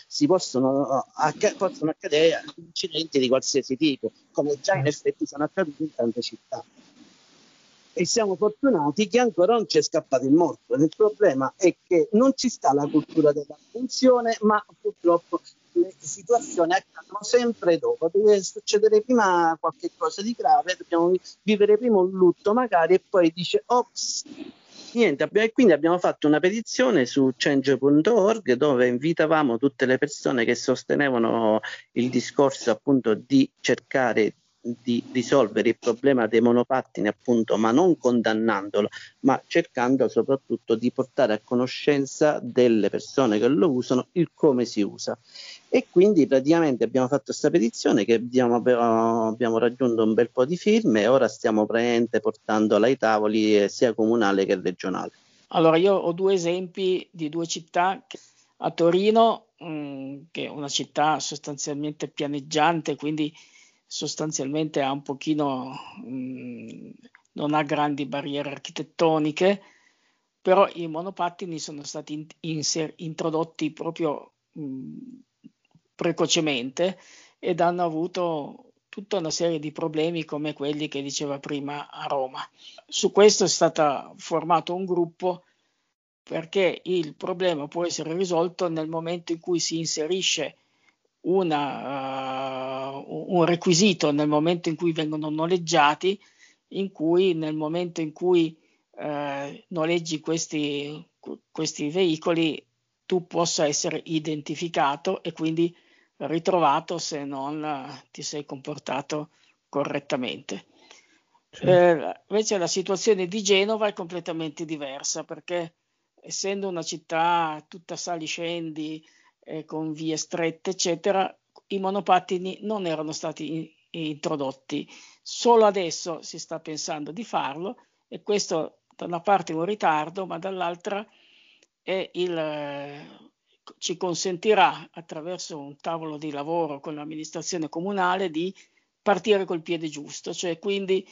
si possono, acc- possono accadere incidenti di qualsiasi tipo, come già in effetti sono accaduti in tante città. E siamo fortunati che ancora non ci è scappato il morto. Il problema è che non ci sta la cultura dell'attenzione, ma purtroppo le situazioni accadono sempre dopo. Deve succedere prima qualche cosa di grave, dobbiamo vivere prima un lutto magari, e poi dice ops, niente. E quindi abbiamo fatto una petizione su change punto org dove invitavamo tutte le persone che sostenevano il discorso appunto di cercare di risolvere il problema dei monopattini, appunto, ma non condannandolo, ma cercando soprattutto di portare a conoscenza delle persone che lo usano il come si usa. E quindi praticamente abbiamo fatto questa petizione che abbiamo, abbiamo raggiunto un bel po' di firme, e ora stiamo praticamente portandola ai tavoli sia comunale che regionale. Allora, io ho due esempi di due città. A Torino, mh, che è una città sostanzialmente pianeggiante, quindi sostanzialmente ha un pochino, mh, non ha grandi barriere architettoniche, però i monopattini sono stati in, inser, introdotti proprio mh, precocemente, ed hanno avuto tutta una serie di problemi come quelli che diceva prima a Roma. Su questo è stato formato un gruppo, perché il problema può essere risolto nel momento in cui si inserisce Una, uh, un requisito nel momento in cui vengono noleggiati, in cui nel momento in cui uh, noleggi questi, questi veicoli tu possa essere identificato e quindi ritrovato se non uh, ti sei comportato correttamente. Sì. Eh, invece la situazione di Genova è completamente diversa, perché essendo una città tutta sali scendi, eh, con vie strette eccetera, i monopattini non erano stati in- introdotti. Solo adesso si sta pensando di farlo, e questo da una parte è un ritardo, ma dall'altra è il, eh, ci consentirà, attraverso un tavolo di lavoro con l'amministrazione comunale, di partire col piede giusto, cioè quindi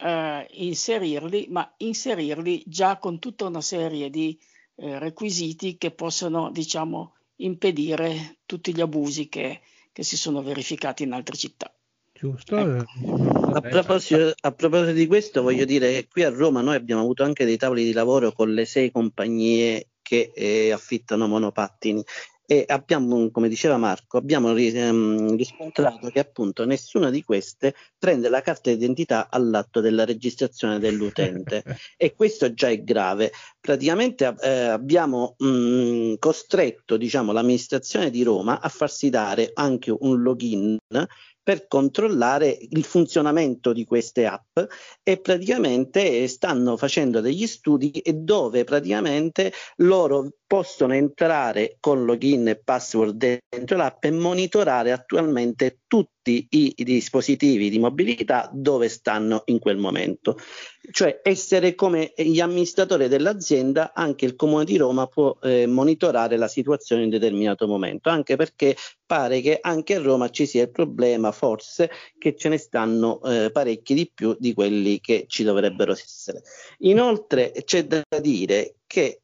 eh, inserirli, ma inserirli già con tutta una serie di eh, requisiti che possono, diciamo, impedire tutti gli abusi che, che si sono verificati in altre città. Giusto. A proposito, a proposito di questo, voglio dire che qui a Roma noi abbiamo avuto anche dei tavoli di lavoro con le sei compagnie che eh, affittano monopattini, e abbiamo, come diceva Marco, abbiamo riscontrato che appunto nessuna di queste prende la carta d'identità all'atto della registrazione dell'utente e questo già è grave. Praticamente eh, abbiamo mh, costretto, diciamo, l'amministrazione di Roma a farsi dare anche un login per controllare il funzionamento di queste app, e praticamente stanno facendo degli studi e dove praticamente loro possono entrare con login e password dentro l'app e monitorare attualmente tutti i, i dispositivi di mobilità dove stanno in quel momento. Cioè essere come gli amministratori dell'azienda, anche il Comune di Roma può eh, monitorare la situazione in determinato momento, anche perché pare che anche a Roma ci sia il problema, forse, che ce ne stanno eh, parecchi di più di quelli che ci dovrebbero essere. Inoltre c'è da dire che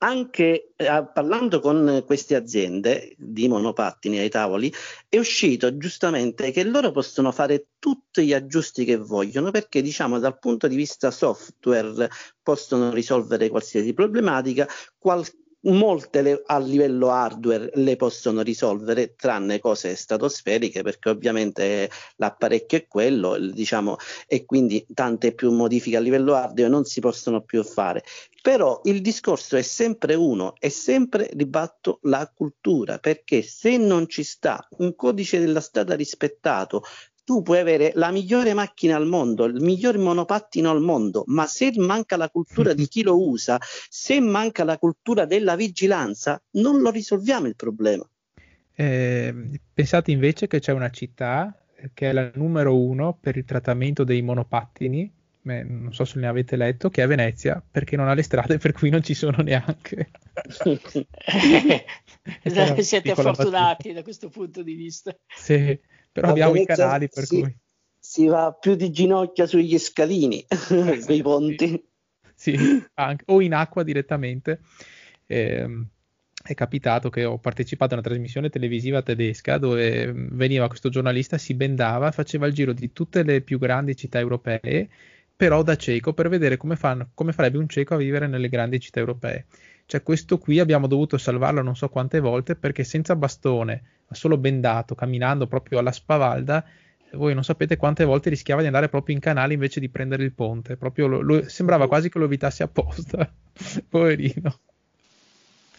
anche eh, parlando con queste aziende di monopattini ai tavoli è uscito giustamente che loro possono fare tutti gli aggiusti che vogliono, perché, diciamo, dal punto di vista software possono risolvere qualsiasi problematica, qual- molte le, a livello hardware le possono risolvere, tranne cose stratosferiche, perché ovviamente l'apparecchio è quello, diciamo, e quindi tante più modifiche a livello hardware non si possono più fare. Però il discorso è sempre uno, è sempre, ribatto, la cultura, perché se non ci sta un codice della strada rispettato, tu puoi avere la migliore macchina al mondo, il miglior monopattino al mondo, ma se manca la cultura di chi lo usa, se manca la cultura della vigilanza, non lo risolviamo il problema. Eh, pensate invece che c'è una città che è la numero uno per il trattamento dei monopattini, eh, non so se ne avete letto, che è Venezia, perché non ha le strade, per cui non ci sono neanche. Siete fortunati da questo punto di vista. Sì. Però abbiamo i canali per si, cui si va più di ginocchia sugli scalini, eh, sui ponti, sì, sì, anche, o in acqua direttamente. Eh, è capitato che ho partecipato a una trasmissione televisiva tedesca dove veniva questo giornalista, si bendava, faceva il giro di tutte le più grandi città europee, però da cieco, per vedere come, fanno, come farebbe un cieco a vivere nelle grandi città europee. Cioè questo qui abbiamo dovuto salvarlo non so quante volte, perché senza bastone, ma solo bendato, camminando proprio alla spavalda, voi non sapete quante volte rischiava di andare proprio in canale invece di prendere il ponte. Proprio lo, lo, sembrava quasi che lo evitasse apposta, poverino.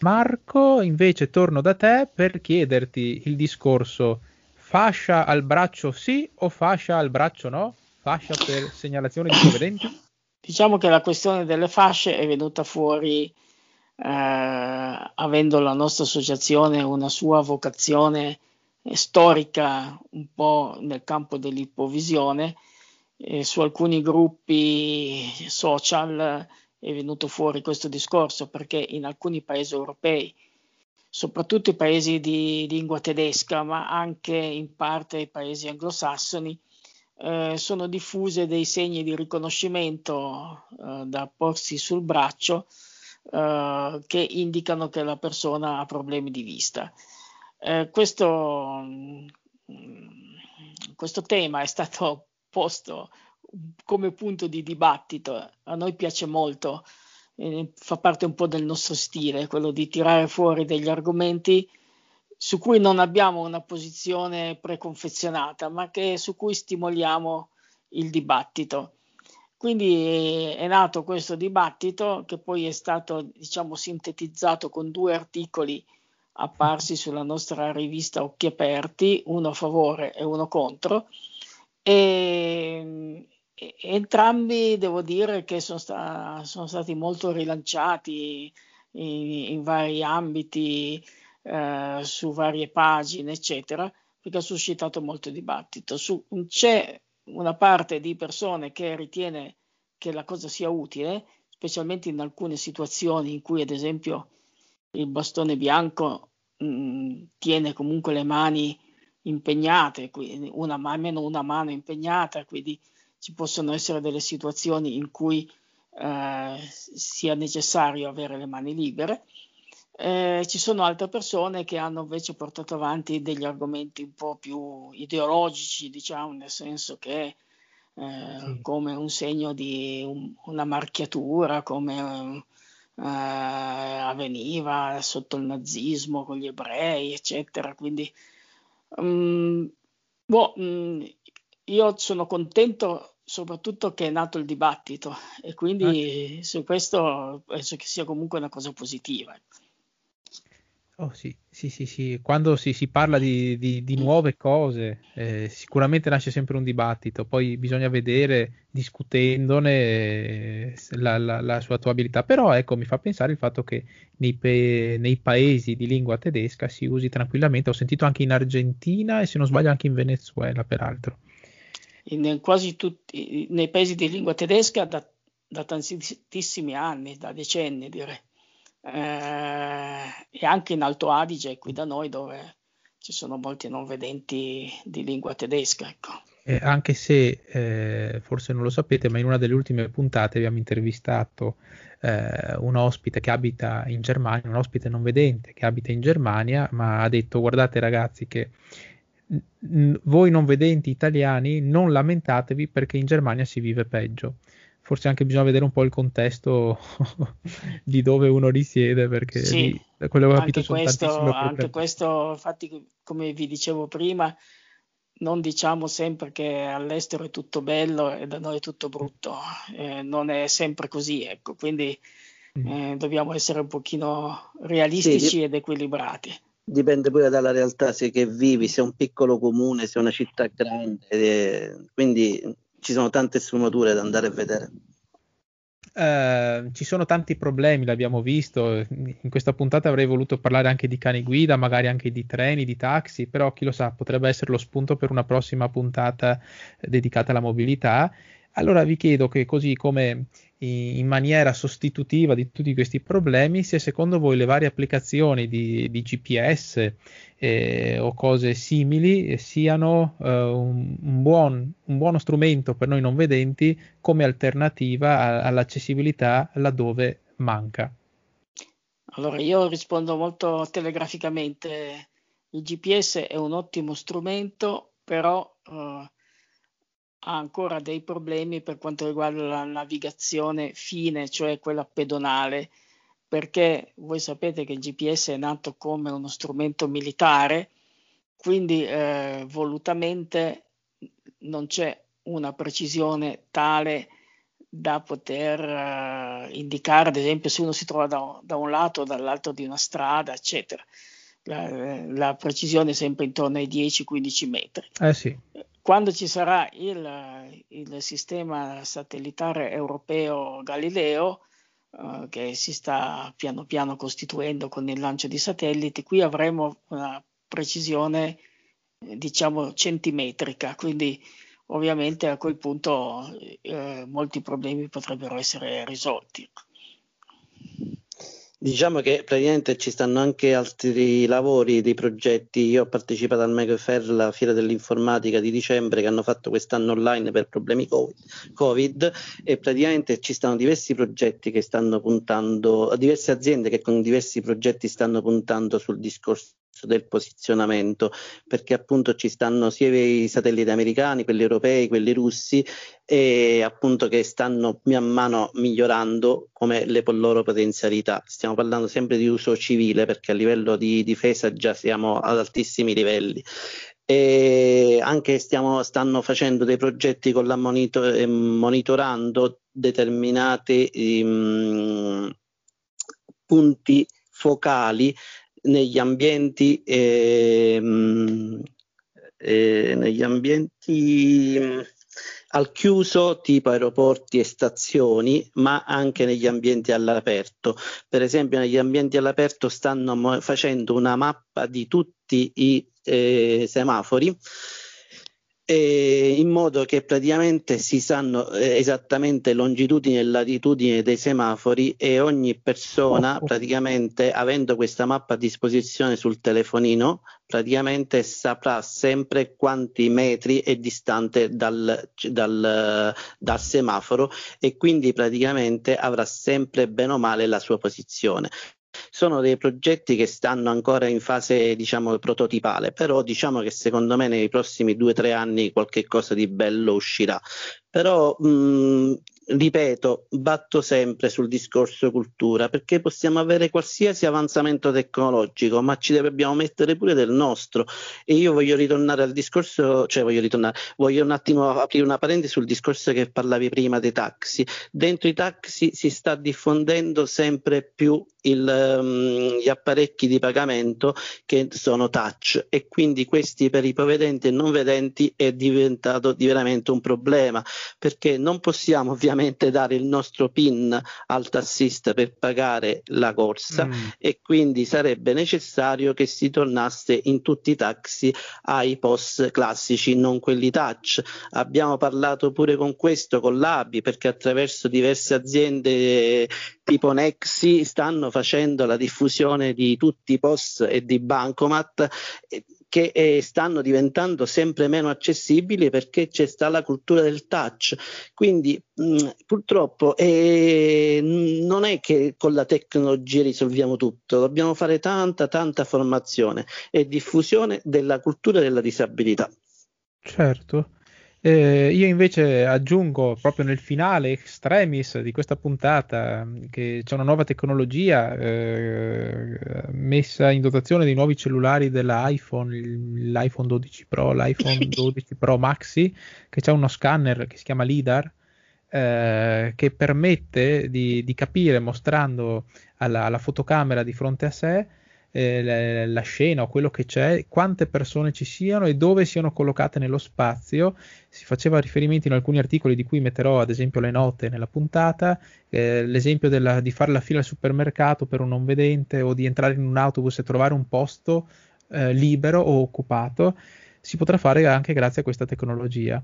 Marco, invece torno da te per chiederti il discorso fascia al braccio sì o fascia al braccio no? Fascia per segnalazione di provvedenti? Diciamo che la questione delle fasce è venuta fuori... Uh, avendo la nostra associazione una sua vocazione storica un po' nel campo dell'ipovisione, eh, su alcuni gruppi social è venuto fuori questo discorso, perché in alcuni paesi europei, soprattutto i paesi di lingua tedesca, ma anche in parte i paesi anglosassoni, eh, sono diffuse dei segni di riconoscimento eh, da porsi sul braccio, Uh, che indicano che la persona ha problemi di vista. Uh, questo, mh, questo tema è stato posto come punto di dibattito. A noi piace molto, eh, fa parte un po' del nostro stile, quello di tirare fuori degli argomenti su cui non abbiamo una posizione preconfezionata, ma che, su cui stimoliamo il dibattito. Quindi è nato questo dibattito, che poi è stato, diciamo, sintetizzato con due articoli apparsi sulla nostra rivista Occhi Aperti, uno a favore e uno contro, E, e, entrambi devo dire che sono, sta, sono stati molto rilanciati in, in vari ambiti, eh, su varie pagine, eccetera, perché ha suscitato molto dibattito. Su, c'è una parte di persone che ritiene che la cosa sia utile, specialmente in alcune situazioni in cui, ad esempio, il bastone bianco mh, tiene comunque le mani impegnate, quindi una, almeno una mano impegnata, quindi ci possono essere delle situazioni in cui eh, sia necessario avere le mani libere. Eh, ci sono altre persone che hanno invece portato avanti degli argomenti un po' più ideologici, diciamo, nel senso che eh, sì. come un segno di un, una marchiatura, come eh, avveniva sotto il nazismo con gli ebrei, eccetera. Quindi um, boh, mh, io sono contento soprattutto che è nato il dibattito, e quindi okay. su questo penso che sia comunque una cosa positiva. Oh, sì, sì, sì, sì. Quando si, si parla di, di, di nuove cose, eh, sicuramente nasce sempre un dibattito, poi bisogna vedere, discutendone, eh, la, la, la sua attuabilità. Però ecco, mi fa pensare il fatto che nei, pe- nei paesi di lingua tedesca si usi tranquillamente. Ho sentito anche in Argentina e, se non sbaglio, anche in Venezuela, peraltro. In quasi tutti, nei paesi di lingua tedesca da, da tantissimi anni, da decenni direi. Eh, e anche in Alto Adige, qui da noi, dove ci sono molti non vedenti di lingua tedesca, ecco. Eh, anche se eh, forse non lo sapete, ma in una delle ultime puntate abbiamo intervistato eh, un ospite che abita in Germania, un ospite non vedente che abita in Germania, ma ha detto: guardate ragazzi, che n- voi non vedenti italiani non lamentatevi, perché in Germania si vive peggio. Forse anche bisogna vedere un po' il contesto di dove uno risiede, perché sì, lì, da quello che ho capito, sono tantissime problemi. Anche questo, infatti, come vi dicevo prima, non diciamo sempre che all'estero è tutto bello e da noi è tutto brutto, eh, non è sempre così, ecco, quindi eh, dobbiamo essere un pochino realistici sì, ed equilibrati. Dipende pure dalla realtà, se che vivi, se è un piccolo comune, se è una città grande, eh, quindi... Ci sono tante sfumature da andare a vedere. Uh, ci sono tanti problemi, l'abbiamo visto. In questa puntata avrei voluto parlare anche di cani guida, magari anche di treni, di taxi, però chi lo sa, potrebbe essere lo spunto per una prossima puntata dedicata alla mobilità. Allora vi chiedo che, così come in maniera sostitutiva di tutti questi problemi, se secondo voi le varie applicazioni di, di G P S eh, o cose simili eh, siano eh, un, un, buon, un buono strumento per noi non vedenti come alternativa a, all'accessibilità laddove manca. Allora io rispondo molto telegraficamente. Il G P S è un ottimo strumento, però... Eh, ha ancora dei problemi per quanto riguarda la navigazione fine, cioè quella pedonale, perché voi sapete che il G P S è nato come uno strumento militare, quindi eh, volutamente non c'è una precisione tale da poter eh, indicare, ad esempio, se uno si trova da, da un lato o dall'altro di una strada, eccetera. La, la precisione è sempre intorno ai dieci quindici metri. Eh sì. Quando ci sarà il, il sistema satellitare europeo Galileo, eh, che si sta piano piano costituendo con il lancio di satelliti, qui avremo una precisione, diciamo, centimetrica, quindi ovviamente a quel punto eh, molti problemi potrebbero essere risolti. Diciamo che praticamente ci stanno anche altri lavori, dei progetti. Io ho partecipato al Megafair, la fiera dell'informatica di dicembre, che hanno fatto quest'anno online per problemi Covid, e praticamente ci stanno diversi progetti che stanno puntando, diverse aziende che con diversi progetti stanno puntando sul discorso del posizionamento, perché appunto ci stanno sia i satelliti americani, quelli europei, quelli russi, e appunto che stanno man mano migliorando come le loro potenzialità. Stiamo parlando sempre di uso civile, perché a livello di difesa già siamo ad altissimi livelli, e anche stiamo, stanno facendo dei progetti con la monitor- monitorando determinati um, punti focali negli ambienti eh, eh, negli ambienti mh, al chiuso, tipo aeroporti e stazioni, ma anche negli ambienti all'aperto. Per esempio negli ambienti all'aperto stanno mo- facendo una mappa di tutti i eh, semafori, eh, in modo che praticamente si sanno eh, esattamente longitudine e latitudine dei semafori, e ogni persona praticamente, avendo questa mappa a disposizione sul telefonino, praticamente saprà sempre quanti metri è distante dal, dal, dal semaforo, e quindi praticamente avrà sempre bene o male la sua posizione. Sono dei progetti che stanno ancora in fase, diciamo, prototipale, però diciamo che secondo me nei prossimi due o tre anni qualche cosa di bello uscirà. Però mh, ripeto, batto sempre sul discorso cultura, perché possiamo avere qualsiasi avanzamento tecnologico, ma ci dobbiamo mettere pure del nostro. E io voglio ritornare al discorso, cioè voglio ritornare, voglio un attimo aprire una parentesi sul discorso che parlavi prima dei taxi. Dentro i taxi si sta diffondendo sempre più il, um, gli apparecchi di pagamento che sono touch, e quindi questi per i ipovedenti e non vedenti è diventato di veramente un problema, perché non possiamo ovviamente dare il nostro PIN al tassista per pagare la corsa, mm. e quindi sarebbe necessario che si tornasse in tutti i taxi ai P O S classici, non quelli touch. Abbiamo parlato pure con questo, con l'A B I, perché attraverso diverse aziende tipo Nexi stanno facendo la diffusione di tutti i P O S e di Bancomat, che eh, stanno diventando sempre meno accessibili, perché c'è sta la cultura del touch. Quindi mh, purtroppo eh, non è che con la tecnologia risolviamo tutto, dobbiamo fare tanta tanta formazione e diffusione della cultura della disabilità. Certo. Eh, io invece aggiungo proprio nel finale extremis di questa puntata che c'è una nuova tecnologia eh, messa in dotazione dei nuovi cellulari dell'iPhone, l'iPhone dodici Pro, l'iPhone dodici Pro Maxi, che c'è uno scanner che si chiama LiDAR, eh, che permette di, di capire, mostrando alla, alla fotocamera di fronte a sé eh, la, la scena o quello che c'è, quante persone ci siano e dove siano collocate nello spazio. Si faceva riferimento in alcuni articoli, di cui metterò ad esempio le note nella puntata, eh, l'esempio della, di fare la fila al supermercato per un non vedente, o di entrare in un autobus e trovare un posto eh, libero o occupato. Si potrà fare anche grazie a questa tecnologia,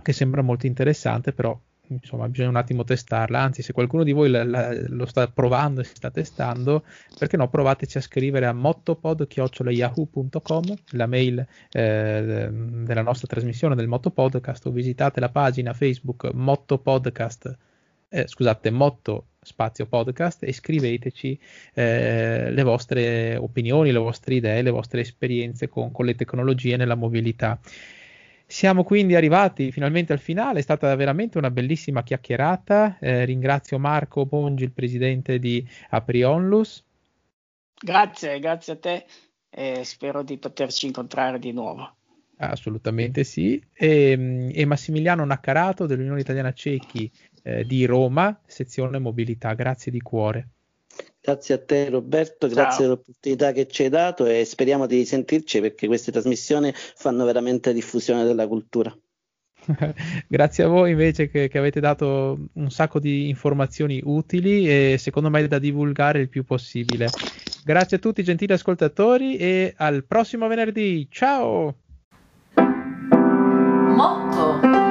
che sembra molto interessante, però insomma bisogna un attimo testarla. Anzi, se qualcuno di voi la, la, lo sta provando e si sta testando, perché no, provateci a scrivere a mottopod chiocciola yahoo punto com, la mail eh, della nostra trasmissione del Motto Podcast, o visitate la pagina Facebook Motto Podcast, eh, scusate, Motto Spazio Podcast, e scriveteci eh, le vostre opinioni, le vostre idee, le vostre esperienze con, con le tecnologie nella mobilità. Siamo quindi arrivati finalmente al finale, è stata veramente una bellissima chiacchierata. Eh, ringrazio Marco Bongi, il presidente di Apri Onlus. Grazie, grazie a te, e spero di poterci incontrare di nuovo. Assolutamente sì. E, e Massimiliano Naccarato dell'Unione Italiana Ciechi eh, di Roma, sezione mobilità. Grazie di cuore. Grazie a te Roberto, grazie dell'opportunità che ci hai dato, e speriamo di risentirci, perché queste trasmissioni fanno veramente diffusione della cultura. Grazie a voi invece che, che avete dato un sacco di informazioni utili e secondo me da divulgare il più possibile. Grazie a tutti gentili ascoltatori, e al prossimo venerdì. Ciao! Motto.